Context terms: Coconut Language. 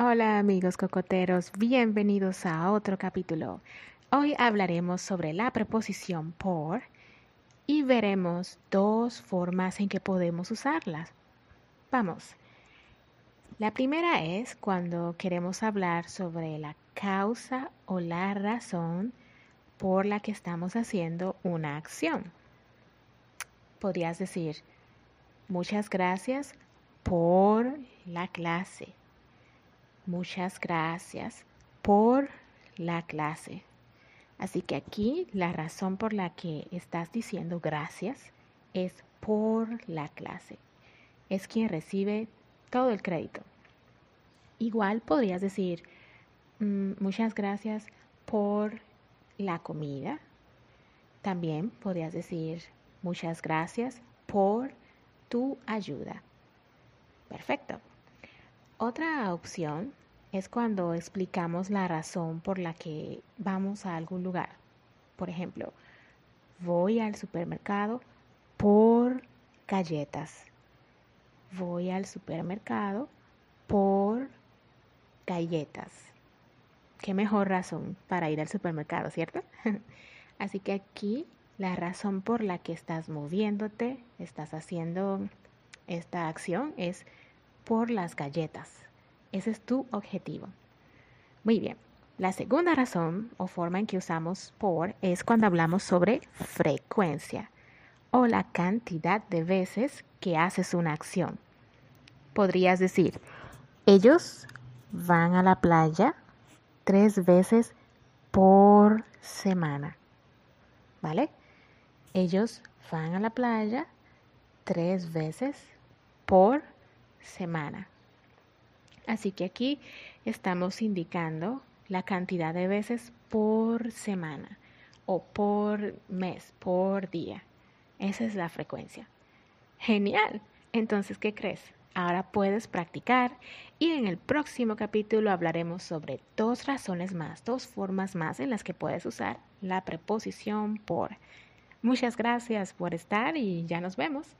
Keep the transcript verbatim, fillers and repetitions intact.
Hola amigos cocoteros, bienvenidos a otro capítulo. Hoy hablaremos sobre la preposición por y veremos dos formas en que podemos usarlas. Vamos. La primera es cuando queremos hablar sobre la causa o la razón por la que estamos haciendo una acción. Podrías decir, muchas gracias por la clase. Muchas gracias por la clase. Así que aquí la razón por la que estás diciendo gracias es por la clase. Es quien recibe todo el crédito. Igual podrías decir, muchas gracias por la comida. También podrías decir, muchas gracias por tu ayuda. Perfecto. Otra opción es cuando explicamos la razón por la que vamos a algún lugar. Por ejemplo, voy al supermercado por galletas. Voy al supermercado por galletas. Qué mejor razón para ir al supermercado, ¿cierto? Así que aquí la razón por la que estás moviéndote, estás haciendo esta acción es por las galletas. Ese es tu objetivo. Muy bien. La segunda razón o forma en que usamos por es cuando hablamos sobre frecuencia o la cantidad de veces que haces una acción. Podrías decir, ellos van a la playa tres veces por semana. ¿Vale? Ellos van a la playa tres veces por semana. Así que aquí estamos indicando la cantidad de veces por semana o por mes, por día. Esa es la frecuencia. Genial. Entonces, ¿qué crees? Ahora puedes practicar y en el próximo capítulo hablaremos sobre dos razones más, dos formas más en las que puedes usar la preposición por. Muchas gracias por estar y ya nos vemos.